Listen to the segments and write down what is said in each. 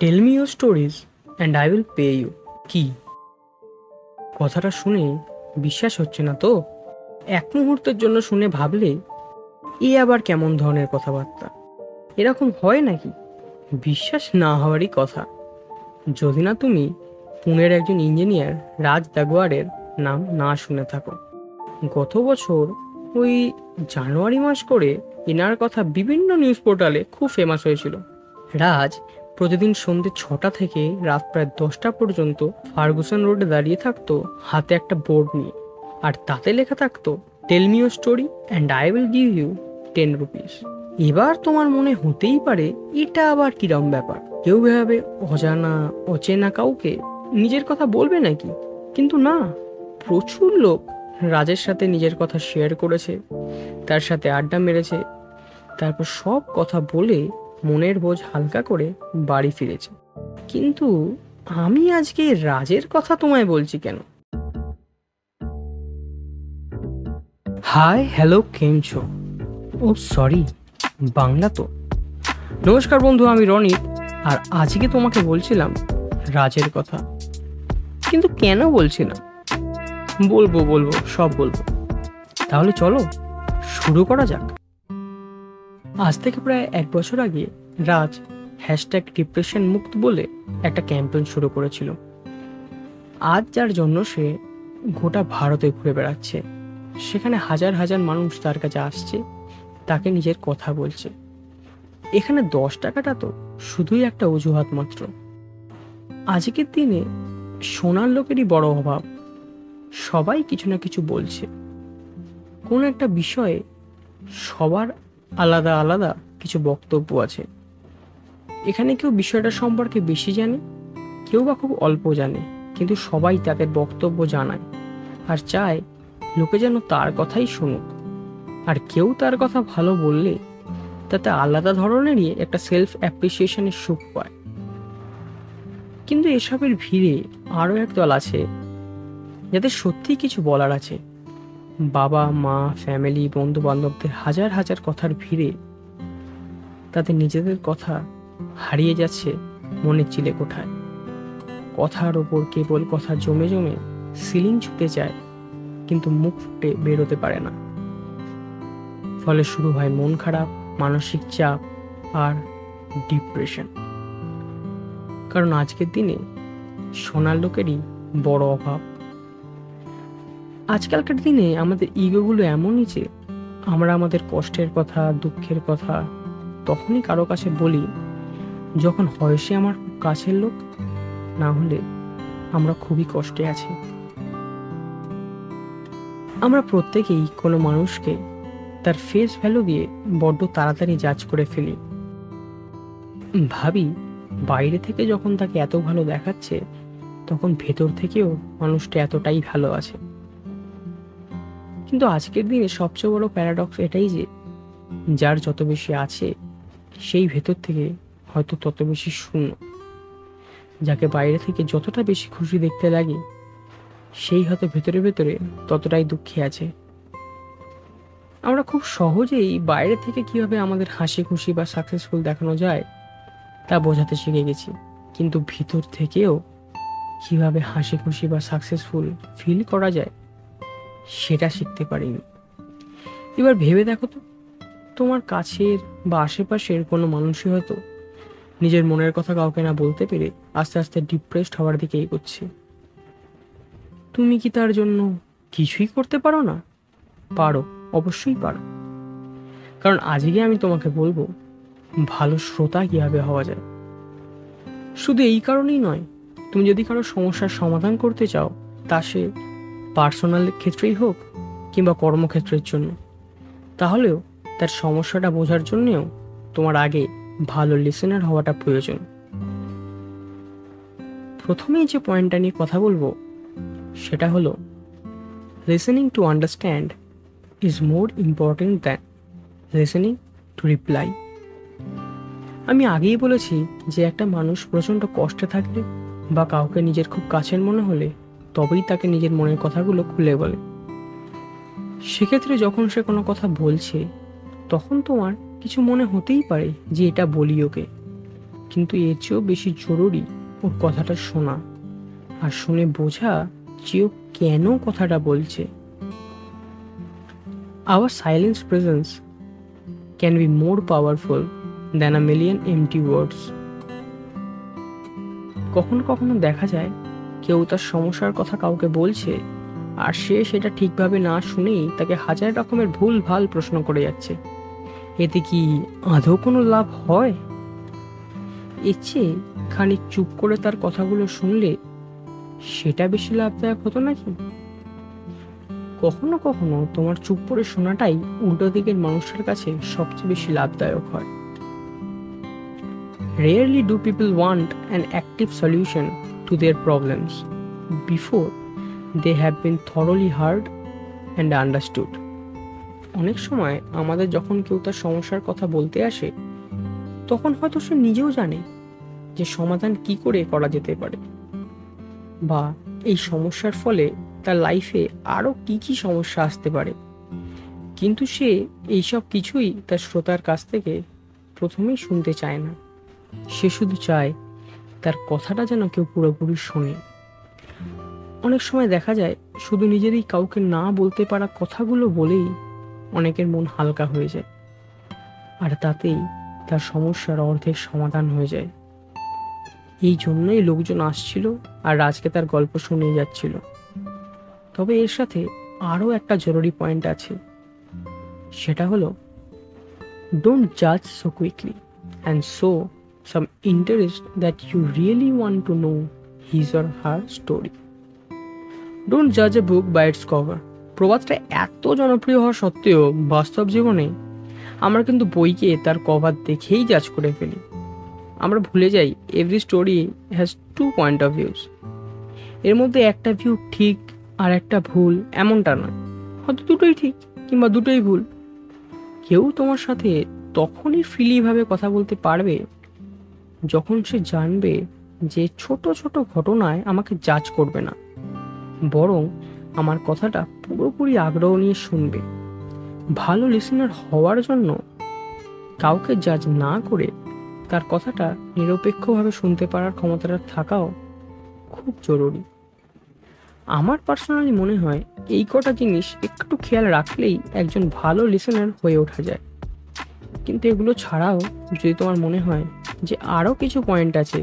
Tell me your stories and I will pay you. কি কথাটা শুনে বিশ্বাস হচ্ছে না তো? এক মুহূর্তের জন্য শুনে ভাবলে এ আবার কেমন ধরনের কথাবার্তা, এরকম হয় নাকি? বিশ্বাস না হওয়ারই কথা যদি না তুমি পুনের একজন ইঞ্জিনিয়ার রাজ দাগওয়ারের নাম না শুনে থাকো। গত বছর ওই জানুয়ারি মাস করে এনার কথা বিভিন্ন নিউজ পোর্টালে খুব ফেমাস হয়েছিল। রাজ প্রতিদিন সন্ধ্যে 6টা থেকে রাত প্রায় 10টা পর্যন্ত ফার্গুসন রোডে দাঁড়িয়ে থাকতো হাতে একটা বোর্ড নিয়ে, আর তাতে লেখা থাকতো tell me your story and I will give you 10 rupees. এবার তোমার মনে হতেই পারে এটা আবার কিরম ব্যাপার, কেউ ভাবে অজানা অচেনা কাউকে নিজের কথা বলবে নাকি? কিন্তু না, প্রচুর লোক রাজের সাথে নিজের কথা শেয়ার করেছে, তার সাথে আড্ডা মেরেছে, তারপর সব কথা বলে মনের বোঝ হালকা করে বাড়ি ফিরেছে। কিন্তু আমি আজকে রাজের কথা তোমায় বলছি কেন? হাই, হ্যালো, কেমছো? ও সরি, বাংলা তো। নমস্কার বন্ধু, আমি রনিত, আর আজকে তোমাকে বলছিলাম রাজের কথা। কিন্তু কেন বলছিলাম? বলবো, সব বলবো। তাহলে চলো শুরু করা যাক। আজ থেকে প্রায় 1 বছর আগে রাজ #DepressionMukt বলে একটা ক্যাম্পেইন শুরু করেছিল। আজ যার জন্য সে গোটা ভারতে ঘুরে বেড়াচ্ছে, সেখানে হাজার হাজার মানুষ তার কাছে আসছে, তাকে নিজের কথা বলছে। এখানে 10 টাকাটা তো শুধুই একটা অজুহাত মাত্র। আজকের দিনে সোনার লোকেরই বড় অভাব, সবাই কিছু না কিছু বলছে, কোনো একটা বিষয়ে সবার আলাদা আলাদা কিছু বক্তব্য আছে। এখানে কেউ বিষয়টা সম্পর্কে বেশি জানে, কেউ বা খুব অল্প জানে, কিন্তু সবাই তাদের বক্তব্য জানায় আর চায় লোকে যেন তার কথাই শুনুক। আর কেউ তার কথা ভালো বললে তাতে আলাদা ধরনেরই একটা সেলফ অ্যাপ্রিসিয়েশনের সুখ পায়। কিন্তু এসবের ভিড়ে আরও একদল আছে যাদের সত্যিই কিছু বলার আছে। বাবা মা, ফ্যামিলি, বন্ধু বান্ধবদের হাজার হাজার কথার ভিড়ে তাদের নিজেদের কথা হারিয়ে যাচ্ছে মনের চিলে কোঠায়। কথার ওপর কেবল কথা জমে জমে সিলিং ছুটে যায়, কিন্তু মুখ ফুটে বেরোতে পারে না। ফলে শুরু হয় মন খারাপ, মানসিক চাপ আর ডিপ্রেশন। কারণ আজকের দিনে সোনার লোকেরই বড় অভাব। আজকালকার দিনে আমাদের ইগোগুলো এমনই যে আমরা আমাদের কষ্টের কথা, দুঃখের কথা তখনই কারো কাছে বলি যখন হয় সে আমার কাছের লোক, না হলে আমরা খুবই কষ্টে আছি। আমরা প্রত্যেকেই কোনো মানুষকে তার ফেস ভ্যালু দিয়ে বড্ড তাড়াতাড়ি জাজ করে ফেলি। ভাবি বাইরে থেকে যখন তাকে এত ভালো দেখাচ্ছে তখন ভেতর থেকেও মানুষটা এতটাই ভালো আছে। কিন্তু আজকের দিনে সবচেয়ে বড় প্যারাডক্স এটাই যে যার যত বেশি আছে সেই ভেতর থেকে হয়তো তত বেশি শূন্য। যাকে বাইরে থেকে যতটা বেশি খুশি দেখতে লাগে সেই হয়তো ভেতরে ভেতরে ততটাই দুঃখী আছে। আমরা খুব সহজেই বাইরে থেকে কীভাবে আমাদের হাসি খুশি বা সাকসেসফুল দেখানো যায় তা বোঝাতে শিখে গেছি, কিন্তু ভিতর থেকেও কীভাবে হাসি খুশি বা সাকসেসফুল ফিল করা যায় সেটা শিখতে পারিনি। এবার ভেবে দেখো তো, তোমার কাছের বা আশেপাশের কোনো মানুষই হয়তো নিজের মনের কথা কাউকে না বলতে পেরে আস্তে আস্তে ডিপ্রেসড হওয়ার দিকে এগোচ্ছে। তুমি কি তার জন্য কিছুই করতে পারো না? পারো, অবশ্যই পারো। কারণ আজকে আমি তোমাকে বলবো ভালো শ্রোতা কীভাবে হওয়া যায়। শুধু এই কারণেই নয়, তুমি যদি কারো সমস্যার সমাধান করতে চাও, তা সে পার্সোনাল ক্ষেত্রেই হোক কিংবা কর্মক্ষেত্রের জন্য, তাহলেও তার সমস্যাটা বোঝার জন্যেও তোমার আগে ভালো লিসেনার হওয়াটা প্রয়োজন। প্রথমেই যে পয়েন্টটা নিয়ে কথা বলবো সেটা হলো listening to understand is more important than listening to reply. আমি আগেই বলেছি যে একটা মানুষ প্রচণ্ড কষ্টে থাকলে বা কাউকে নিজের খুব কাছের মনে হলে তবেই তাকে নিজের মনের কথাগুলো খুলে বলে। সেক্ষেত্রে যখন সে কোনো কথা বলছে তখন তোমার কিছু মনে হতেই পারে যে এটা বলি ওকে, কিন্তু এর চেয়েও বেশি জরুরি ওর কথাটা শোনা আর শুনে বোঝা যে ও কেন কথাটা বলছে। Our silent presence can be more powerful than a million empty words. কখনো কখনো দেখা যায় কেউ তার সমস্যার কথা কাউকে বলছে আর সে সেটা ঠিকভাবে না শুনেই তাকে হাজার রকমের ভুলভাল প্রশ্ন করে যাচ্ছে। এতে কি আদৌ কোনো লাভ হয়? এর চেয়ে খানিক চুপ করে তার কথাগুলো শুনলে সেটা বেশি লাভদায়ক হতো নাকি? কখনো কখনো তোমার চুপ করে শোনাটাই উল্টো দিকের মানুষের কাছে সবচেয়ে বেশি লাভদায়ক হয়। Rarely do people want an active solution to their problems before they have been thoroughly heard and understood. অনেক সময় আমাদের যখন কেউ তার সমস্যার কথা বলতে আসে তখন হয়তো সে নিজেও জানে যে সমাধান কি করে করা যেতে পারে বা এই সমস্যার ফলে তার লাইফে আরও কী কী সমস্যা আসতে পারে, কিন্তু সে এইসব কিছুই তার শ্রোতার কাছ থেকে প্রথমেই শুনতে চায় না। সে শুধু চায় তার কথাটা যেন কেউ পুরোপুরি শোনে। অনেক সময় দেখা যায় শুধু নিজেরই কাউকে না বলতে পারা কথাগুলো বলেই অনেকের মন হালকা হয়ে যায় আর তাতেই তার সমস্যার অর্ধেক সমাধান হয়ে যায়। এই জন্যই লোকজন আসছিল আর রাজকে তার গল্প শুনিয়ে যাচ্ছিল। তবে এর সাথে আরও একটা জরুরি পয়েন্ট আছে, সেটা হলো ডোন্ট জাজ so quickly and show some interest that you really want to know his or her story. Don't জাজ a book by its cover প্রবাদটা এত জনপ্রিয় হওয়া সত্ত্বেও বাস্তব জীবনে আমরা কিন্তু বইকে তার কভার দেখেই জাজ করে ফেলি। আমরা ভুলে যাই every story has 2 point of views. এর মধ্যে একটা ভিউ ঠিক আর একটা ভুল এমনটা নয়, হয়তো দুটোই ঠিক কিংবা দুটোই ভুল। কেউ তোমার সাথে তখনই ফ্রিলিভাবে কথা বলতে পারবে যখন সে জানবে যে ছোট ছোট ঘটনায় আমাকে জাজ করবে না, বরং আমার কথাটা পুরোপুরি আগ্রহ নিয়ে শুনবে। ভালো লিসেনার হওয়ার জন্য কাউকে জাজ না করে তার কথাটা নিরপেক্ষভাবে শুনতে পারার ক্ষমতাটা থাকাও খুব জরুরি। আমার পার্সোনালি মনে হয় এই কটা জিনিস একটু খেয়াল রাখলেই একজন ভালো লিসেনার হয়ে ওঠা যায়। কিন্তু এগুলো ছাড়াও যদি তোমার মনে হয় যে আরও কিছু পয়েন্ট আছে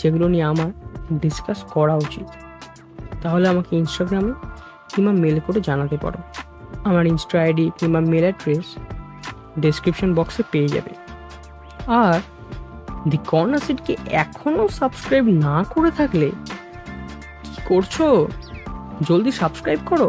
যেগুলো নিয়ে আমার ডিসকাস করা উচিত, তাহলে আমাকে ইনস্টাগ্রামে কিংবা মেল করে জানাতে পারো। আমার ইনস্টা আইডি কিংবা মেল অ্যাড্রেস ডেসক্রিপশন বক্সে পেয়ে যাবে। আর দি কর্নার সিটকে এখনও সাবস্ক্রাইব না করে থাকলে কি করছো, জলদি সাবস্ক্রাইব করো।